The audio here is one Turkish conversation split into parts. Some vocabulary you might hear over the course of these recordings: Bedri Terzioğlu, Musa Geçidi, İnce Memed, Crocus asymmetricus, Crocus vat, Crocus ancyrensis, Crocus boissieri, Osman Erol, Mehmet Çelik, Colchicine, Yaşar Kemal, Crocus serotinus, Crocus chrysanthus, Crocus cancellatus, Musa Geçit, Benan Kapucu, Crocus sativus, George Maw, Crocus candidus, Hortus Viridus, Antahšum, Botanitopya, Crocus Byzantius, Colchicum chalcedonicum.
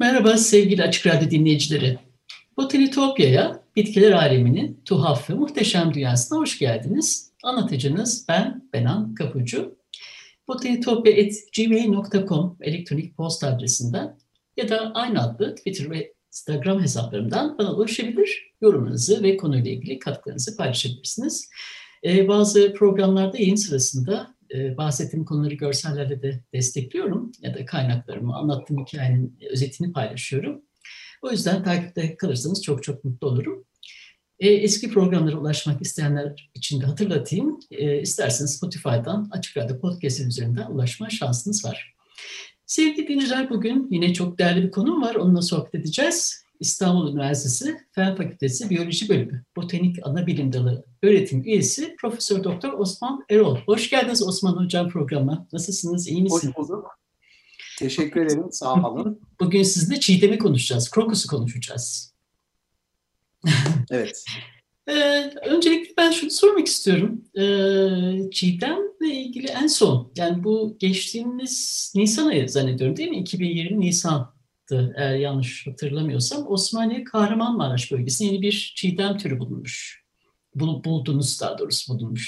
Merhaba sevgili Açık Radyo dinleyicileri. Botanitopya'ya, bitkiler aleminin tuhaf ve muhteşem dünyasına hoş geldiniz. Anlatıcınız ben Benan Kapucu. botanitopya@gmail.com elektronik posta adresinden ya da aynı adlı Twitter ve Instagram hesaplarımdan bana ulaşabilir. Yorumlarınızı ve konuyla ilgili katkılarınızı paylaşabilirsiniz. Bazı programlarda yayın sırasında bahsettiğim konuları görsellerle de destekliyorum ya da kaynaklarımı, anlattığım hikayenin özetini paylaşıyorum. O yüzden takipte kalırsanız çok çok mutlu olurum. Eski programlara ulaşmak isteyenler için de hatırlatayım. İsterseniz Spotify'dan, Açık Radyo Podcast'in üzerinden ulaşma şansınız var. Sevgili dinleyiciler, bugün yine çok değerli bir konum var. Onunla sohbet edeceğiz. İstanbul Üniversitesi Fen Fakültesi Biyoloji Bölümü Botanik Anabilim Dalı öğretim üyesi Profesör Doktor Osman Erol. Hoş geldiniz Osman Hocam programa. Nasılsınız? İyi misiniz? Hoş bulduk. Teşekkür ederim. Sağ olun. Bugün sizinle çiğdemi konuşacağız. Crocus'u konuşacağız. Evet. Öncelikle ben şunu sormak istiyorum. Çiğdemle ilgili en son, yani bu geçtiğimiz Nisan ayı zannediyorum değil mi? 2020 Nisan. Eğer yanlış hatırlamıyorsam Osmaniye Kahramanmaraş bölgesinde yeni bir çiğdem türü bulunmuş. Buldunuz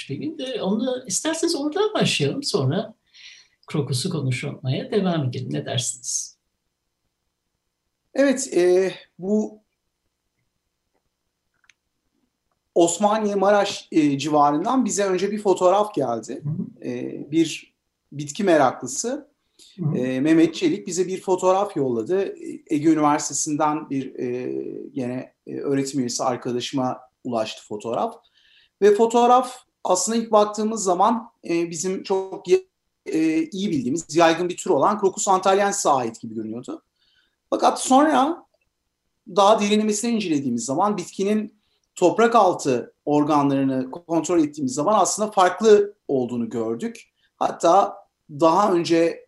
diyeyim de onu isterseniz oradan başlayalım, sonra Crocus'u konuşmaya devam edelim. Ne dersiniz? Evet, bu Osmaniye Maraş civarından bize önce bir fotoğraf geldi. Bir bitki meraklısı Mehmet Çelik bize bir fotoğraf yolladı. Ege Üniversitesi'nden bir gene öğretim üyesi arkadaşıma ulaştı fotoğraf. Ve fotoğraf aslında ilk baktığımız zaman bizim çok iyi bildiğimiz yaygın bir tür olan Crocus ancyrensis ait gibi görünüyordu. Fakat sonra daha derinlemesine incelediğimiz zaman, bitkinin toprak altı organlarını kontrol ettiğimiz zaman aslında farklı olduğunu gördük. Hatta daha önce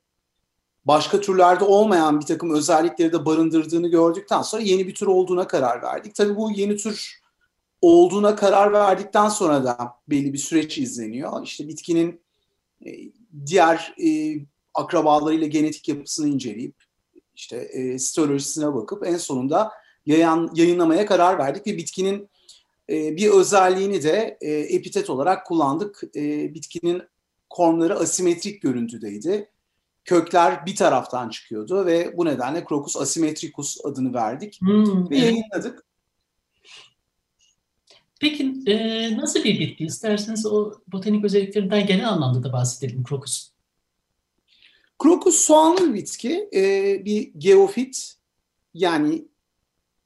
başka türlerde olmayan bir takım özellikleri de barındırdığını gördükten sonra yeni bir tür olduğuna karar verdik. Tabii bu yeni tür olduğuna karar verdikten sonra da belli bir süreç izleniyor. İşte bitkinin diğer akrabalarıyla genetik yapısını inceleyip, işte sitolojisine bakıp en sonunda yayınlamaya karar verdik ve bitkinin bir özelliğini de epitet olarak kullandık. Bitkinin kormları asimetrik görüntüdeydi. Kökler bir taraftan çıkıyordu ve bu nedenle Crocus asymmetricus adını verdik ve yayınladık. Peki nasıl bir bitki? İsterseniz o botanik özelliklerinden genel anlamda da bahsedelim Crocus. Crocus soğanlı bir bitki, bir geofit, yani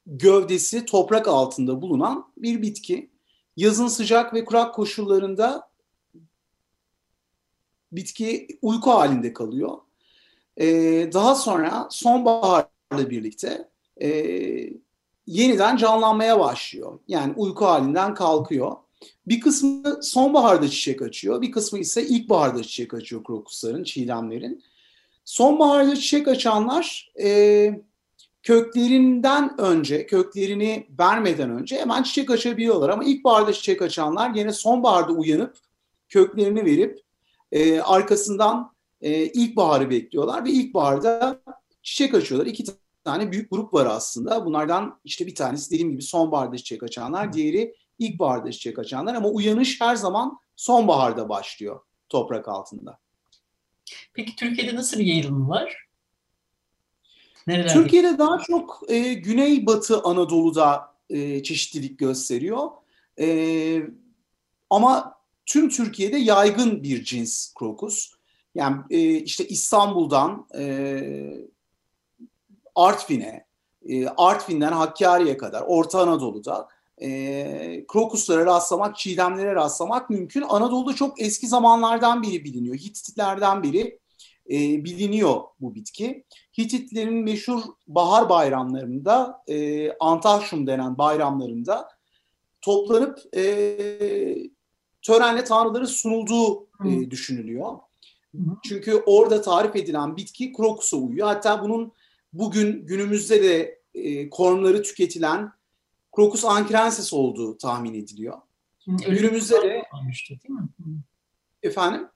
gövdesi toprak altında bulunan bir bitki. Yazın sıcak ve kurak koşullarında bitki uyku halinde kalıyor. Daha sonra sonbaharla birlikte yeniden canlanmaya başlıyor. Yani uyku halinden kalkıyor. Bir kısmı sonbaharda çiçek açıyor. Bir kısmı ise ilkbaharda çiçek açıyor krokusların, çiğdemlerin. Sonbaharda çiçek açanlar köklerinden önce, köklerini vermeden önce hemen çiçek açabiliyorlar. Ama ilkbaharda çiçek açanlar gene sonbaharda uyanıp köklerini verip arkasından ilkbaharı bekliyorlar ve ilkbaharda çiçek açıyorlar. İki tane büyük grup var aslında. Bunlardan işte bir tanesi dediğim gibi sonbaharda çiçek açanlar, diğeri ilkbaharda çiçek açanlar, ama uyanış her zaman sonbaharda başlıyor toprak altında. Peki Türkiye'de nasıl bir yayılım var? Nerelerde? Türkiye'de daha çok Güneybatı Anadolu'da çeşitlilik gösteriyor. Ama tüm Türkiye'de yaygın bir cins Crocus. Yani işte İstanbul'dan Artvin'e, Artvin'den Hakkari'ye kadar Orta Anadolu'da krokuslara rastlamak, çiğdemlere rastlamak mümkün. Anadolu'da çok eski zamanlardan beri biliniyor. Hititlerden beri biliniyor bu bitki. Hititlerin meşhur bahar bayramlarında, Antahšum denen bayramlarında toplanıp törenle tanrılara sunulduğu düşünülüyor. Çünkü orada tarif edilen bitki krokusa uyuyor. Hatta bunun bugün günümüzde de kormları tüketilen Crocus ancyrensis olduğu tahmin ediliyor. Günümüzde de almıştı, değil mi? Efendim?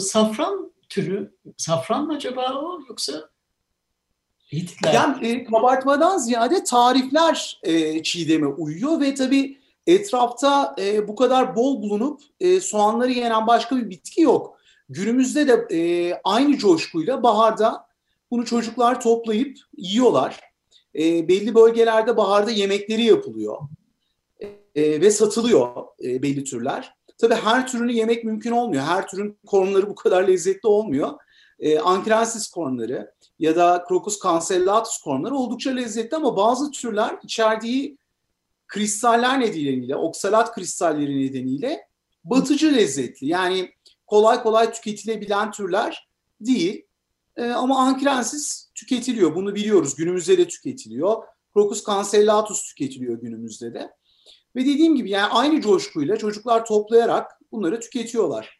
Safran türü. Safran mı acaba o, yoksa Hititler? Yani kabartmadan ziyade tarifler çiğdeme uyuyor ve tabii etrafta bu kadar bol bulunup soğanları yenen başka bir bitki yok. Günümüzde de aynı coşkuyla baharda bunu çocuklar toplayıp yiyorlar. Belli bölgelerde baharda yemekleri yapılıyor ve satılıyor belli türler. Tabii her türünü yemek mümkün olmuyor. Her türün kormları bu kadar lezzetli olmuyor. Ancyrensis kormları ya da Crocus cancellatus kormları oldukça lezzetli ama bazı türler içerdiği kristaller nedeniyle, oksalat kristalleri nedeniyle batıcı lezzetli. Yani kolay kolay tüketilebilen türler değil. Ama ancyrensis tüketiliyor. Bunu biliyoruz. Günümüzde de tüketiliyor. Crocus cancellatus tüketiliyor günümüzde de. Ve dediğim gibi yani aynı coşkuyla çocuklar toplayarak bunları tüketiyorlar.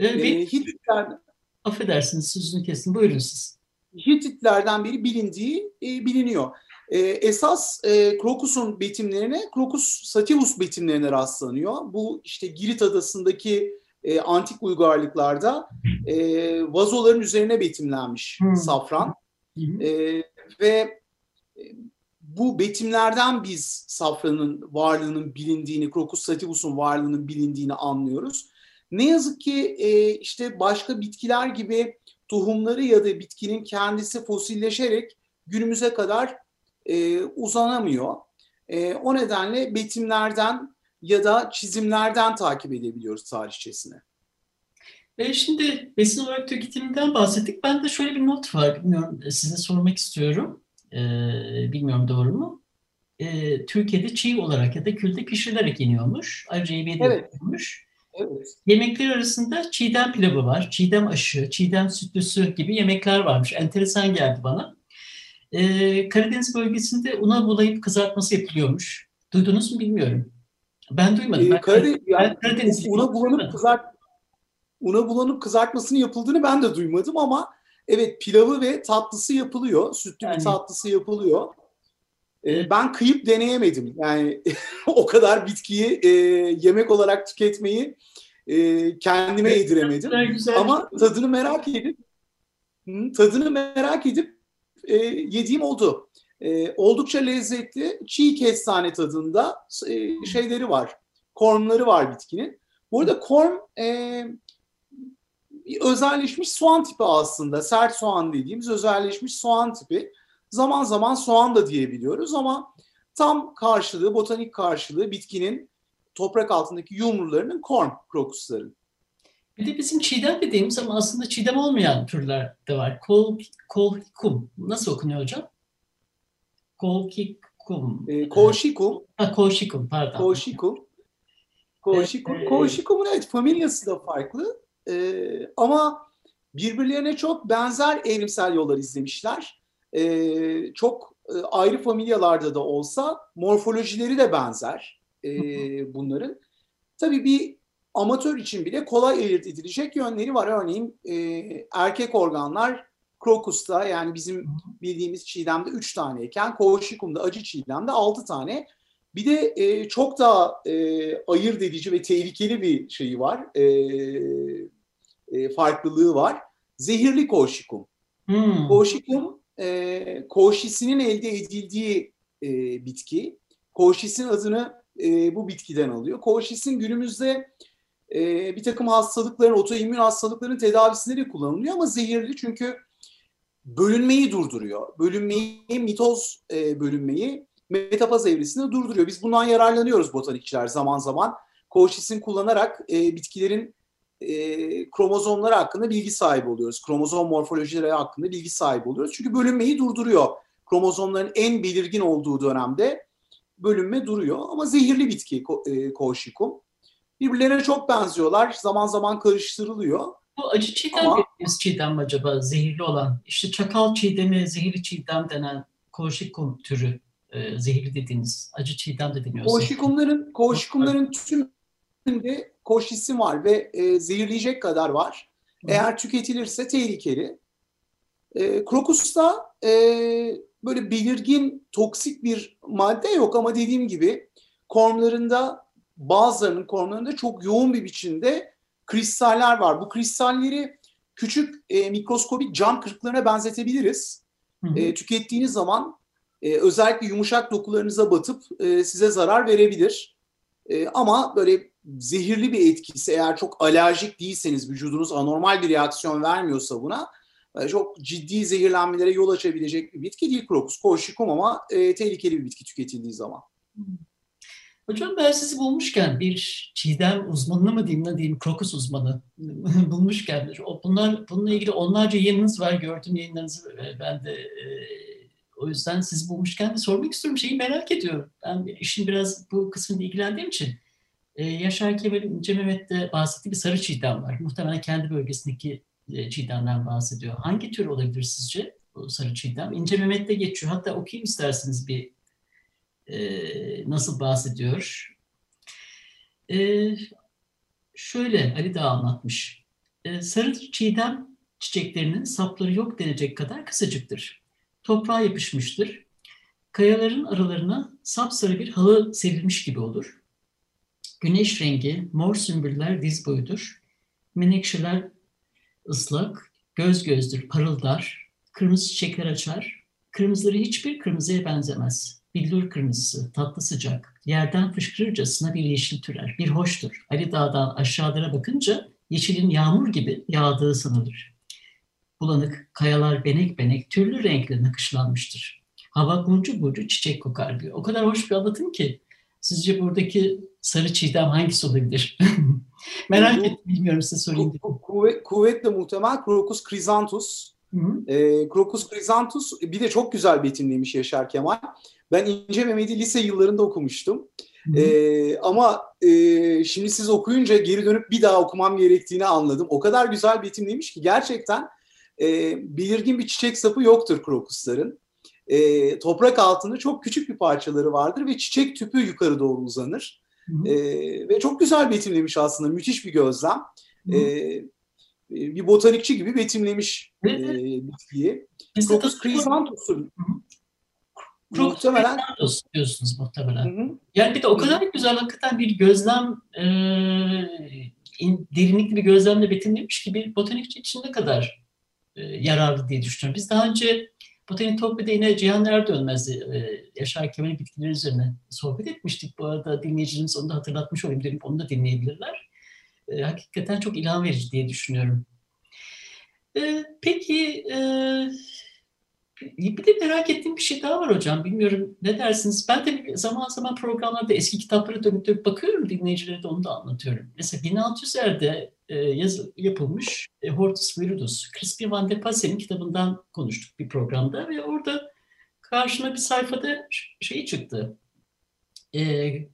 Hititlerden, affedersiniz sözünü kesin. Buyurun siz. Hititlerden biri bilindiği biliniyor. Esas Crocus'un betimlerine, Crocus sativus betimlerine rastlanıyor. Bu işte Girit adasındaki antik uygarlıklarda vazoların üzerine betimlenmiş safran. Ve bu betimlerden biz safranın varlığının bilindiğini, Crocus sativus'un varlığının bilindiğini anlıyoruz. Ne yazık ki işte başka bitkiler gibi tohumları ya da bitkinin kendisi fosilleşerek günümüze kadar uzanamıyor. O nedenle betimlerden ya da çizimlerden takip edebiliyoruz tarihçesine. Şimdi besin olarak tüketiminden bahsettik. Ben de şöyle bir not var. Bilmiyorum, size sormak istiyorum. Bilmiyorum doğru mu? Türkiye'de çiğ olarak ya da külde pişirilerek yeniyormuş. Ayrıca yemeğe de yapılmış. Evet. Yemekler arasında çiğdem pilavı var. Çiğdem aşığı, çiğdem sütlüsü gibi yemekler varmış. Enteresan geldi bana. Karadeniz bölgesinde una bulayıp kızartması yapılıyormuş. Duydunuz mu bilmiyorum. Ben duymadım. Una bulanıp kızartmasının yapıldığını ben de duymadım ama evet, pilavı ve tatlısı yapılıyor. Sütlü yani, bir tatlısı yapılıyor. Ben kıyıp deneyemedim. Yani o kadar bitkiyi yemek olarak tüketmeyi kendime yediremedim. Ama tadını merak edip yediğim oldu. Oldukça lezzetli, çiğ kestane tadında şeyleri var, kormları var bitkinin. Bu arada korm özelleşmiş soğan tipi aslında, sert soğan dediğimiz özelleşmiş soğan tipi. Zaman zaman soğan da diyebiliyoruz ama tam karşılığı, botanik karşılığı bitkinin toprak altındaki yumrularının korm, krokusların. Bir de bizim çiğdem dediğimiz ama aslında çiğdem olmayan türler de var. Colchicum. Nasıl okunuyor hocam? Colchicum'un evet familyası da farklı ama birbirlerine çok benzer evrimsel yollar izlemişler. Çok ayrı familyalarda da olsa morfolojileri de benzer bunların. Tabii bir amatör için bile kolay ayırt edilecek yönleri var. Örneğin erkek organlar Crocus'ta yani bizim bildiğimiz çiğdemde 3 taneyken Colchicum'da, acı çiğdemde 6 tane. Bir de çok daha ayırt edici ve tehlikeli bir şeyi var. Farklılığı var. Zehirli Colchicum. Colchicum Colchicine'nin elde edildiği bitki. Colchicine adını bu bitkiden alıyor. Colchicine günümüzde bir takım hastalıkların, otoimmün hastalıkların tedavisinde de kullanılıyor ama zehirli çünkü bölünmeyi durduruyor. Bölünmeyi, mitoz bölünmeyi metafaz evresinde durduruyor. Biz bundan yararlanıyoruz botanikçiler zaman zaman. Colchicine kullanarak bitkilerin kromozomları hakkında bilgi sahibi oluyoruz. Kromozom morfolojileri hakkında bilgi sahibi oluyoruz. Çünkü bölünmeyi durduruyor. Kromozomların en belirgin olduğu dönemde bölünme duruyor. Ama zehirli bitki Colchicum. Birbirlerine çok benziyorlar. Zaman zaman karıştırılıyor. Bu acı çiğdem dediğimiz çiğdem mi acaba zehirli olan? İşte çakal çiğdemi, zehirli çiğdem denen Colchicum türü zehirli dediğiniz, acı çiğdem de deniyor. Colchicumların tümünde Colchicine var ve zehirleyecek kadar var. Eğer tüketilirse tehlikeli. Crocus'ta böyle belirgin toksik bir madde yok ama dediğim gibi bazılarının kormlarında çok yoğun bir biçimde kristaller var. Bu kristalleri küçük mikroskobik cam kırıklarına benzetebiliriz. Tükettiğiniz zaman özellikle yumuşak dokularınıza batıp size zarar verebilir. Ama böyle zehirli bir etkisi, eğer çok alerjik değilseniz, vücudunuz anormal bir reaksiyon vermiyorsa buna, çok ciddi zehirlenmelere yol açabilecek bir bitki değil Crocus Colchicum, ama tehlikeli bir bitki tüketildiği zaman. Hocam ben sizi bulmuşken, bir çiğdem uzmanını mı diyeyim ne diyeyim, Crocus uzmanı bulmuşken, bununla ilgili onlarca yayınınız var, gördüm yayınlarınızı ben de, o yüzden sizi bulmuşken de sormak istiyorum, şeyi merak ediyorum. Ben işin biraz bu kısmını ilgilendiğim için. Yaşar Kemal'in İnce Mehmet'te bahsettiği bir sarı çiğdem var. Muhtemelen kendi bölgesindeki çiğdemden bahsediyor. Hangi tür olabilir sizce bu sarı çiğdem? İnce Mehmet'te geçiyor. Hatta okuyayım isterseniz bir nasıl bahsediyor. Şöyle Ali Dağ anlatmış. Sarı çiğdem çiçeklerinin sapları yok denecek kadar kısacıktır. Toprağa yapışmıştır. Kayaların aralarına sapsarı bir halı serilmiş gibi olur. Güneş rengi, mor sümbüller diz boyudur. Menekşeler ıslak, göz gözdür, parıldar. Kırmızı çiçekler açar. Kırmızıları hiçbir kırmızıya benzemez. Billur kırmızısı, tatlı sıcak. Yerden fışkırırcasına bir yeşil türer. Bir hoştur. Ali Dağ'dan aşağılara bakınca yeşilin yağmur gibi yağdığı sanılır. Bulanık, kayalar benek benek, türlü renkle nakışlanmıştır. Hava burcu burcu çiçek kokar diyor. O kadar hoş bir anlatım ki. Sizce buradaki sarı çiğdem hangisi olabilir? Merak ettim, bilmiyorum, size sorayım. Kuvvetle muhtemel Crocus chrysanthus. Crocus chrysanthus bir de çok güzel betimlemiş Yaşar Kemal. Ben İnce Memed'i lise yıllarında okumuştum. Ama şimdi siz okuyunca geri dönüp bir daha okumam gerektiğini anladım. O kadar güzel betimlemiş ki gerçekten belirgin bir çiçek sapı yoktur Crocus'ların. Toprak altında çok küçük bir parçaları vardır ve çiçek tüpü yukarı doğru uzanır. Ve çok güzel betimlemiş aslında. Müthiş bir gözlem. Bir botanikçi gibi betimlemiş bitkiyi. Crocus chrysanthus'u muhtemelen diyorsunuz muhtemelen. Yani bir de o kadar güzel, hakikaten bir gözlem, derinlikli bir gözlemle betimlemiş ki bir botanikçi için ne kadar yararlı diye düşünüyorum. Biz daha önce Botanitopya'da yine Cihan Erdönmez'le Yaşar Kemal'in bitkileri üzerine sohbet etmiştik. Bu arada dinleyicilerimiz, onu da hatırlatmış olayım dedim, onu da dinleyebilirler. Hakikaten çok ilham verici diye düşünüyorum. Peki, bir de merak ettiğim bir şey daha var hocam. Bilmiyorum ne dersiniz? Ben de zaman zaman programlarda eski kitaplara dönüp bakıyorum, dinleyicilere de onu da anlatıyorum. Mesela 1600'lerde yapılmış Hortus Viridus, Crispin Van de Passen'in kitabından konuştuk bir programda ve orada karşına bir sayfada şey çıktı.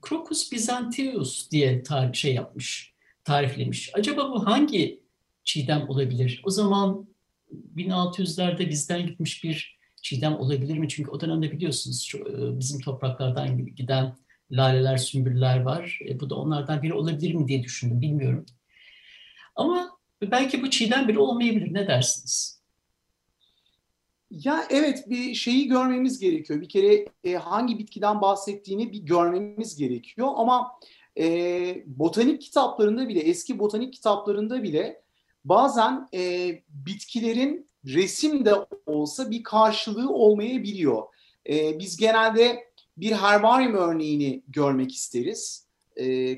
Crocus Byzantius diye tariflemiş. Acaba bu hangi çiğdem olabilir? O zaman 1600'lerde bizden gitmiş bir çiğdem olabilir mi? Çünkü o dönemde biliyorsunuz bizim topraklardan giden laleler, sümbüller var. Bu da onlardan biri olabilir mi diye düşündüm, bilmiyorum. Ama belki bu çiğdem bile olmayabilir. Ne dersiniz? Ya evet, bir şeyi görmemiz gerekiyor. Bir kere hangi bitkiden bahsettiğini bir görmemiz gerekiyor. Ama botanik kitaplarında bile, eski botanik kitaplarında bile bazen bitkilerin resim de olsa bir karşılığı olmayabiliyor. Biz genelde bir herbaryum örneğini görmek isteriz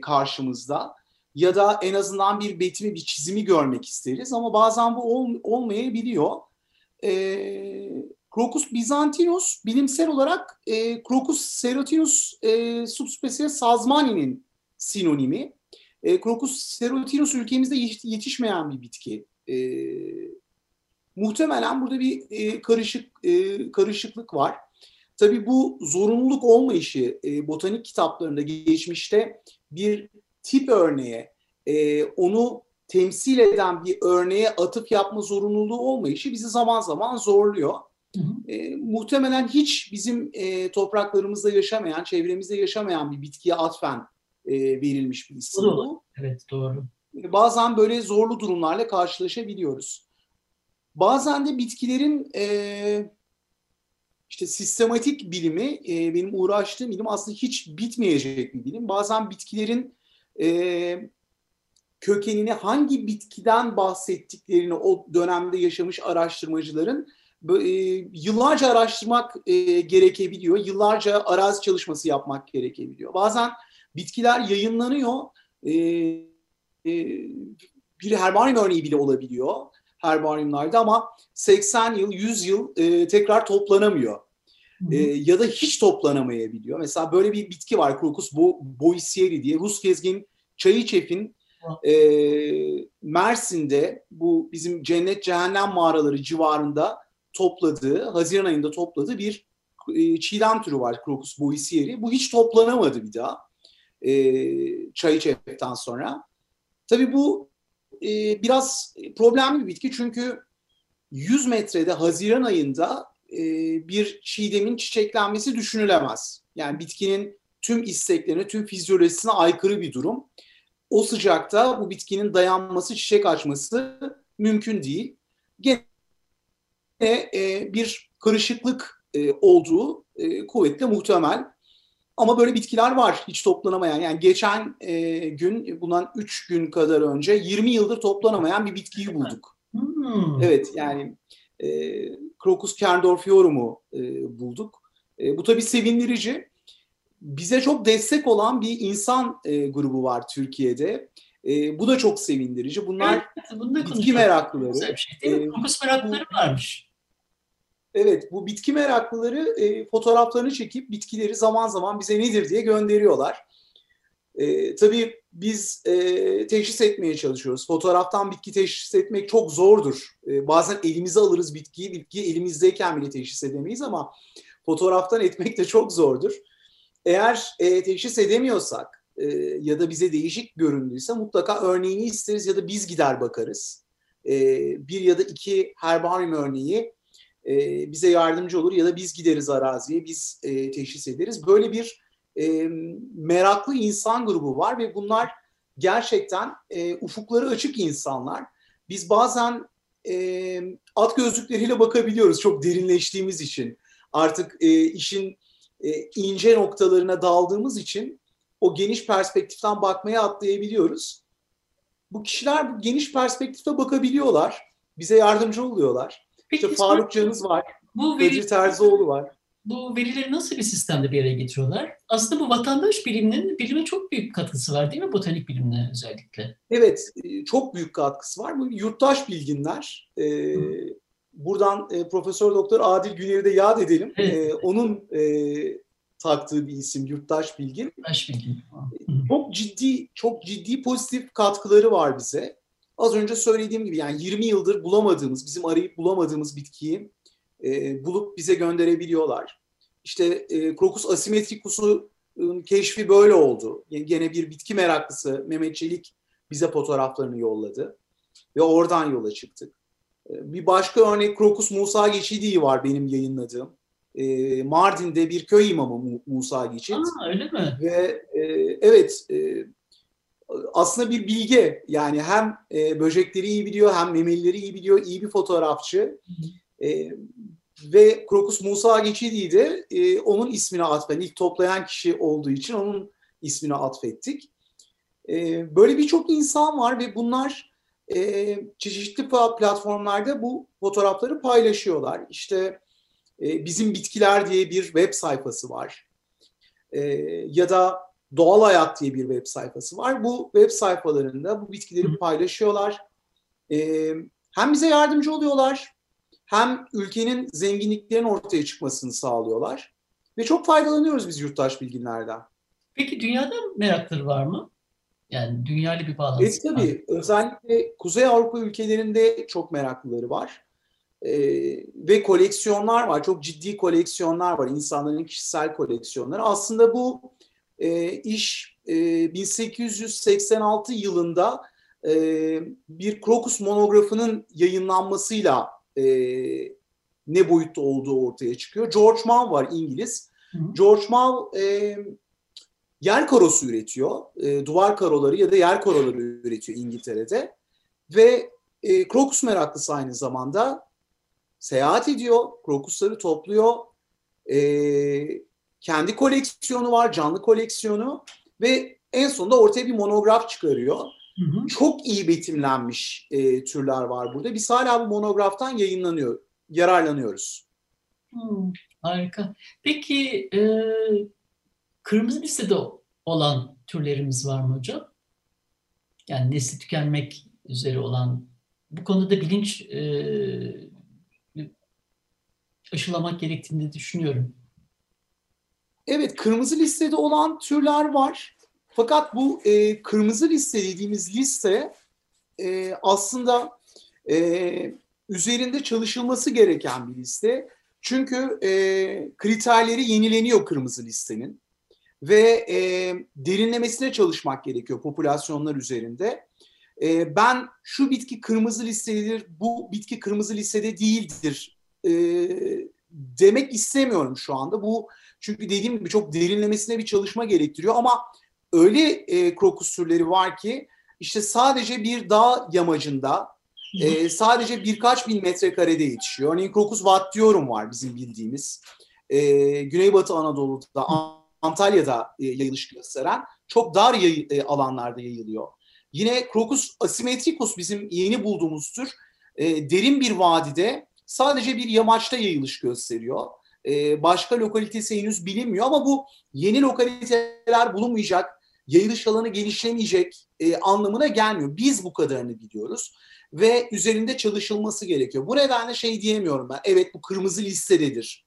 karşımızda. Ya da en azından bir betimi, bir çizimi görmek isteriz. Ama bazen bu olmayabiliyor. Crocus Byzantius bilimsel olarak Crocus serotinus subspecies Sazmani'nin sinonimi. Crocus serotinus ülkemizde yetişmeyen bir bitki. Muhtemelen burada bir karışıklık var. Tabii bu zorunluluk olmayışı botanik kitaplarında geçmişte bir tip örneğe, onu temsil eden bir örneğe atıf yapma zorunluluğu olmayışı bizi zaman zaman zorluyor. Hı hı. Muhtemelen hiç bizim topraklarımızda yaşamayan, çevremizde yaşamayan bir bitkiye atfen verilmiş bir isim. Doğru. Evet, doğru. Bazen böyle zorlu durumlarla karşılaşabiliyoruz. Bazen de bitkilerin işte sistematik bilimi, benim uğraştığım bilim aslında hiç bitmeyecek bir bilim. Bazen bitkilerin kökenini, hangi bitkiden bahsettiklerini o dönemde yaşamış araştırmacıların yıllarca araştırmak gerekebiliyor. Yıllarca arazi çalışması yapmak gerekebiliyor. Bazen bitkiler yayınlanıyor. Bir herbaryum örneği bile olabiliyor herbaryumlarda ama 80 yıl, 100 yıl tekrar toplanamıyor. Hı hı. Ya da hiç toplanamayabiliyor. Mesela böyle bir bitki var, Crocus boissieri diye. Rus gezgin Çayıçef'in Mersin'de, bu bizim cennet cehennem mağaraları civarında topladığı, Haziran ayında topladığı bir çiğdem türü var, Crocus boissieri. Bu hiç toplanamadı bir daha Çayıçef'ten sonra. Tabii bu biraz problemli bir bitki çünkü 100 metrede Haziran ayında bir çiğdemin çiçeklenmesi düşünülemez. Yani bitkinin tüm isteklerine, tüm fizyolojisine aykırı bir durum. O sıcakta bu bitkinin dayanması, çiçek açması mümkün değil. Gene bir karışıklık olduğu kuvvetle muhtemel. Ama böyle bitkiler var hiç toplanamayan. Yani geçen gün, bundan 3 gün kadar önce 20 yıldır toplanamayan bir bitkiyi bulduk. Hmm. Evet, yani Crocus candidus'u bulduk. Bu tabii sevindirici. Bize çok destek olan bir insan grubu var Türkiye'de. Bu da çok sevindirici. Bunlar evet, bitki meraklıları. Crocus meraklıları varmış. Evet, bu bitki meraklıları fotoğraflarını çekip bitkileri zaman zaman bize nedir diye gönderiyorlar. Tabii biz teşhis etmeye çalışıyoruz. Fotoğraftan bitki teşhis etmek çok zordur. Bazen elimize alırız bitkiyi, bitkiyi elimizdeyken bile teşhis edemeyiz ama fotoğraftan etmek de çok zordur. Eğer teşhis edemiyorsak ya da bize değişik göründüyse mutlaka örneğini isteriz ya da biz gider bakarız. Bir ya da iki herbaryum örneği bize yardımcı olur ya da biz gideriz araziye, biz teşhis ederiz. Böyle bir meraklı insan grubu var ve bunlar gerçekten ufukları açık insanlar. Biz bazen at gözlükleriyle bakabiliyoruz çok derinleştiğimiz için. Artık işin ince noktalarına daldığımız için o geniş perspektiften bakmaya atlayabiliyoruz. Bu kişiler bu geniş perspektifte bakabiliyorlar. Bize yardımcı oluyorlar. Peki, işte Farukcan'ımız var. Bedri Terzioğlu var. Bu verileri nasıl bir sistemde bir araya getiriyorlar? Aslında bu vatandaş biliminin bilime çok büyük katkısı var değil mi? Botanik bilimine özellikle. Evet, çok büyük katkısı var. Bu yurttaş bilginler. Buradan Profesör Doktor Adil Güner'i de yad edelim. Evet. Onun taktığı bir isim Yurttaş Bilgin. Çok ciddi pozitif katkıları var bize. Az önce söylediğim gibi yani 20 yıldır bulamadığımız, bizim arayıp bulamadığımız bitkiyi bulup bize gönderebiliyorlar. İşte Crocus asymmetricus'un keşfi böyle oldu. Gene bir bitki meraklısı Mehmet Çelik bize fotoğraflarını yolladı ve oradan yola çıktık. Bir başka örnek Crocus Musa Geçidi var benim yayınladığım. Mardin'de bir köy imamı Musa Geçit. Aa, öyle mi? Ve evet, aslında bir bilge. Yani hem böcekleri iyi biliyor, hem memelileri iyi biliyor, iyi bir fotoğrafçı. Ve Crocus Musa Geçidi de onun ismine atfen, ilk toplayan kişi olduğu için onun ismine atfettik. Böyle birçok insan var ve bunlar çeşitli platformlarda bu fotoğrafları paylaşıyorlar. İşte Bizim Bitkiler diye bir web sayfası var. Ya da Doğal Hayat diye bir web sayfası var. Bu web sayfalarında bu bitkileri paylaşıyorlar. Hem bize yardımcı oluyorlar, hem ülkenin zenginliklerinin ortaya çıkmasını sağlıyorlar. Ve çok faydalanıyoruz biz yurttaş bilginlerden. Peki dünyada merakları var mı? Yani dünyayla bir bağlantısı var. Tabii. Özellikle Kuzey Avrupa ülkelerinde çok meraklıları var. Ve koleksiyonlar var. Çok ciddi koleksiyonlar var. İnsanların kişisel koleksiyonları. Aslında bu iş 1886 yılında bir Crocus monografının yayınlanmasıyla ne boyutta olduğu ortaya çıkıyor. George Maw var, İngiliz. Hı hı. George Maw yer karosu üretiyor. Duvar karoları ya da yer karoları üretiyor İngiltere'de. Ve Crocus meraklısı aynı zamanda. Seyahat ediyor, Crocus'ları topluyor. Kendi koleksiyonu var, canlı koleksiyonu. Ve en sonunda ortaya bir monograf çıkarıyor. Hı hı. Çok iyi betimlenmiş türler var burada. Biz hala bu monograftan yararlanıyoruz. Harika. Peki kırmızı listede olan türlerimiz var mı hocam? Yani nesli tükenmek üzere olan, bu konuda bilinç aşılamak gerektiğini düşünüyorum. Evet, kırmızı listede olan türler var. Fakat bu kırmızı liste dediğimiz liste aslında üzerinde çalışılması gereken bir liste. Çünkü kriterleri yenileniyor kırmızı listenin ve derinlemesine çalışmak gerekiyor popülasyonlar üzerinde. Ben şu bitki kırmızı listededir, bu bitki kırmızı listede değildir demek istemiyorum şu anda. Bu çünkü dediğim gibi çok derinlemesine bir çalışma gerektiriyor ama öyle Crocus türleri var ki işte sadece bir dağ yamacında sadece birkaç bin metrekarede yetişiyor. Örneğin Crocus vat diyorum var bizim bildiğimiz. Güneybatı Anadolu'da, Antalya'da yayılış gösteren çok dar alanlarda yayılıyor. Yine Crocus asymmetricus bizim yeni bulduğumuz tür derin bir vadide sadece bir yamaçta yayılış gösteriyor. Başka lokalitesi henüz bilinmiyor ama bu yeni lokaliteler bulunmayacak, yayılış alanı genişlemeyecek anlamına gelmiyor. Biz bu kadarını biliyoruz ve üzerinde çalışılması gerekiyor. Bu nedenle şey diyemiyorum ben, evet bu kırmızı listededir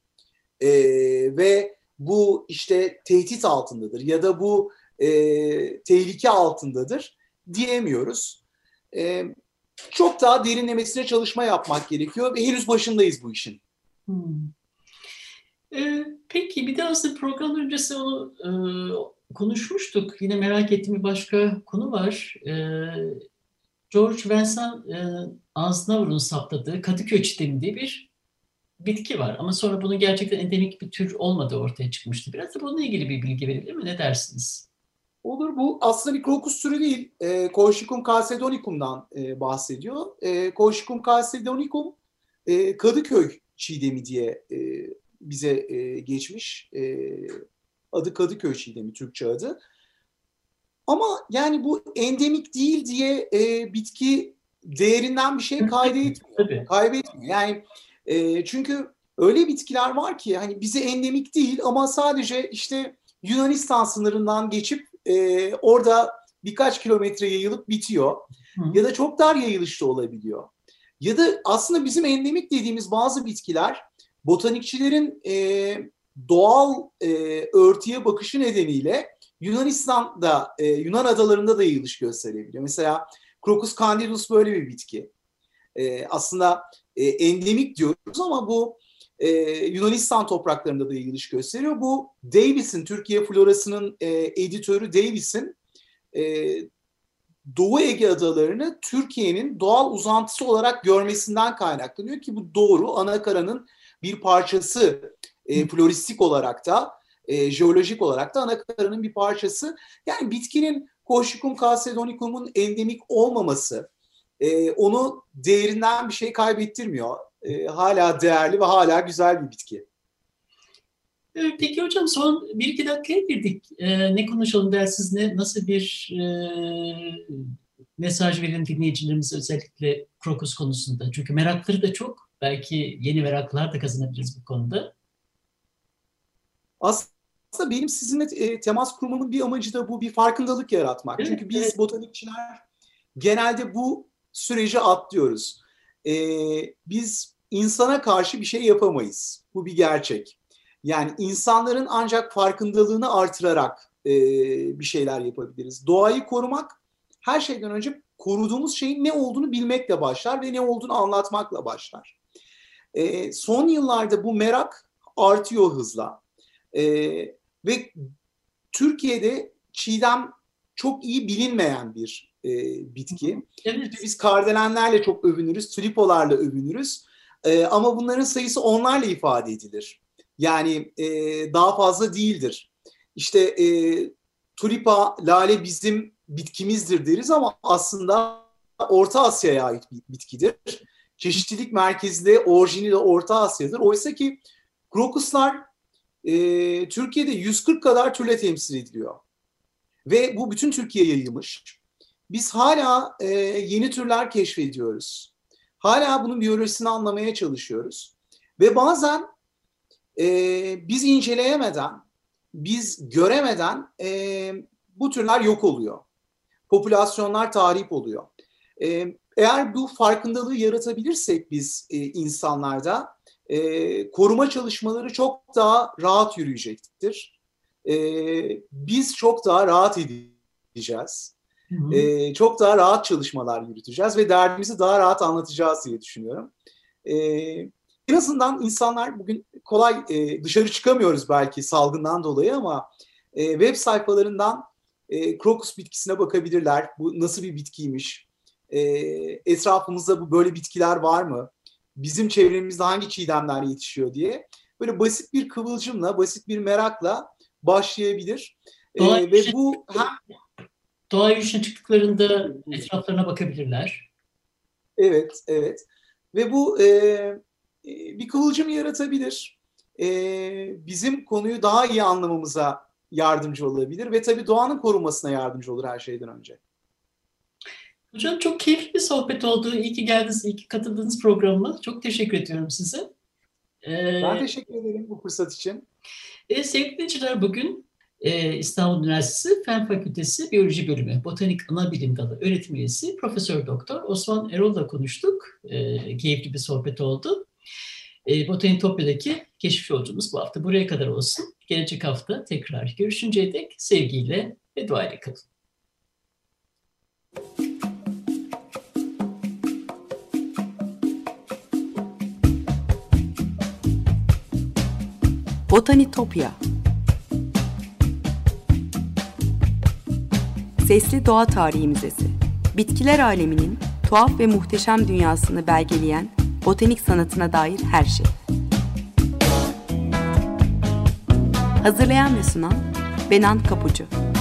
ve bu işte tehdit altındadır ya da bu tehlike altındadır diyemiyoruz. Çok daha derinlemesine çalışma yapmak gerekiyor ve henüz başındayız bu işin. Peki bir de aslında program öncesi onu konuşmuştuk. Yine merak ettiğim bir başka konu var. George Vincent Aznavur'un saptadığı Kadıköy çitemi diye bir bitki var. Ama sonra bunun gerçekten endemik bir tür olmadığı ortaya çıkmıştı. Biraz da bununla ilgili bir bilgi verebilir mi? Ne dersiniz? Olur, bu aslında bir Crocus türü değil. Colchicum chalcedonicum'dan bahsediyor. Colchicum chalcedonicum Kadıköy çiğdemi diye bize geçmiş. Adı Kadıköy çiğdemi, Türkçe adı. Ama yani bu endemik değil diye bitki değerinden bir şey kaybetmiyor. Yani çünkü öyle bitkiler var ki hani bize endemik değil ama sadece işte Yunanistan sınırından geçip orada birkaç kilometre yayılıp bitiyor. Hı. Ya da çok dar yayılışta olabiliyor. Ya da aslında bizim endemik dediğimiz bazı bitkiler botanikçilerin doğal örtüye bakışı nedeniyle Yunanistan'da, Yunan adalarında da yayılış gösterebiliyor. Mesela Crocus candidus böyle bir bitki. Aslında endemik diyoruz ama bu Yunanistan topraklarında da yayılış gösteriyor. Bu Davis'in, Türkiye Florası'nın editörü Davis'in Doğu Ege adalarını Türkiye'nin doğal uzantısı olarak görmesinden kaynaklanıyor ki bu doğru. Anakara'nın bir parçası. Floristik olarak da, jeolojik olarak da anakarının bir parçası. Yani bitkinin Colchicum chalcedonicum'un endemik olmaması onu değerinden bir şey kaybettirmiyor. Hala değerli ve hala güzel bir bitki. Peki hocam son 1-2 dakikaya girdik. Ne konuşalım dersiniz? Nasıl bir mesaj verin dinleyicilerimize özellikle Crocus konusunda? Çünkü merakları da çok. Belki yeni meraklar da kazanabiliriz bu konuda. Aslında benim sizinle temas kurmamın bir amacı da bu, bir farkındalık yaratmak. Çünkü biz botanikçiler genelde bu süreci atlıyoruz. Biz insana karşı bir şey yapamayız. Bu bir gerçek. Yani insanların ancak farkındalığını artırarak bir şeyler yapabiliriz. Doğayı korumak her şeyden önce koruduğumuz şeyin ne olduğunu bilmekle başlar ve ne olduğunu anlatmakla başlar. Son yıllarda bu merak artıyor hızla. Ve Türkiye'de çiğdem çok iyi bilinmeyen bir bitki. Evet. Biz kardelenlerle çok övünürüz, tulipolarla övünürüz. Ama bunların sayısı onlarla ifade edilir. Yani daha fazla değildir. İşte tulipa, lale bizim bitkimizdir deriz ama aslında Orta Asya'ya ait bir bitkidir. Çeşitlilik merkezi de, orijini de Orta Asya'dır. Oysa ki krokuslar Türkiye'de 140 kadar türle temsil ediliyor. Ve bu bütün Türkiye'ye yayılmış. Biz hala yeni türler keşfediyoruz. Hala bunun biyolojisini anlamaya çalışıyoruz. Ve bazen biz inceleyemeden, biz göremeden bu türler yok oluyor. Popülasyonlar tahrip oluyor. Eğer bu farkındalığı yaratabilirsek biz insanlarda koruma çalışmaları çok daha rahat yürüyecektir. Biz çok daha rahat edeceğiz. Hı hı. Çok daha rahat çalışmalar yürüteceğiz ve derdimizi daha rahat anlatacağız diye düşünüyorum. En azından insanlar bugün kolay dışarı çıkamıyoruz belki salgından dolayı ama web sayfalarından Crocus bitkisine bakabilirler. Bu nasıl bir bitkiymiş? Etrafımızda bu böyle bitkiler var mı? Bizim çevremizde hangi çiğdemler yetişiyor diye. Böyle basit bir kıvılcımla, basit bir merakla başlayabilir. Ve bu hem doğa yürüyüşüne çıktıklarında etraflarına bakabilirler. Evet, evet. Ve bu bir kıvılcım yaratabilir. Bizim konuyu daha iyi anlamamıza yardımcı olabilir ve tabii doğanın korunmasına yardımcı olur her şeyden önce. Hocam çok keyifli bir sohbet oldu. İyi ki geldiniz, iyi ki katıldınız programıma. Çok teşekkür ediyorum size. Ben teşekkür ederim bu fırsat için. Sevgili dinleyiciler, bugün İstanbul Üniversitesi Fen Fakültesi Biyoloji Bölümü Botanik Ana Bilim Dalı Öğretim Üyesi Profesör Doktor Osman Erol'la konuştuk. Keyifli bir sohbet oldu. Botanitopya'daki keşif yolculuğumuz bu hafta buraya kadar olsun. Gelecek hafta tekrar görüşünceye dek sevgiyle ve duayla kalın. Botanitopya. Sesli Doğa Tarihi Müzesi. Bitkiler aleminin tuhaf ve muhteşem dünyasını belgeleyen botanik sanatına dair her şey. Hazırlayan ve sunan Benan Kapucu.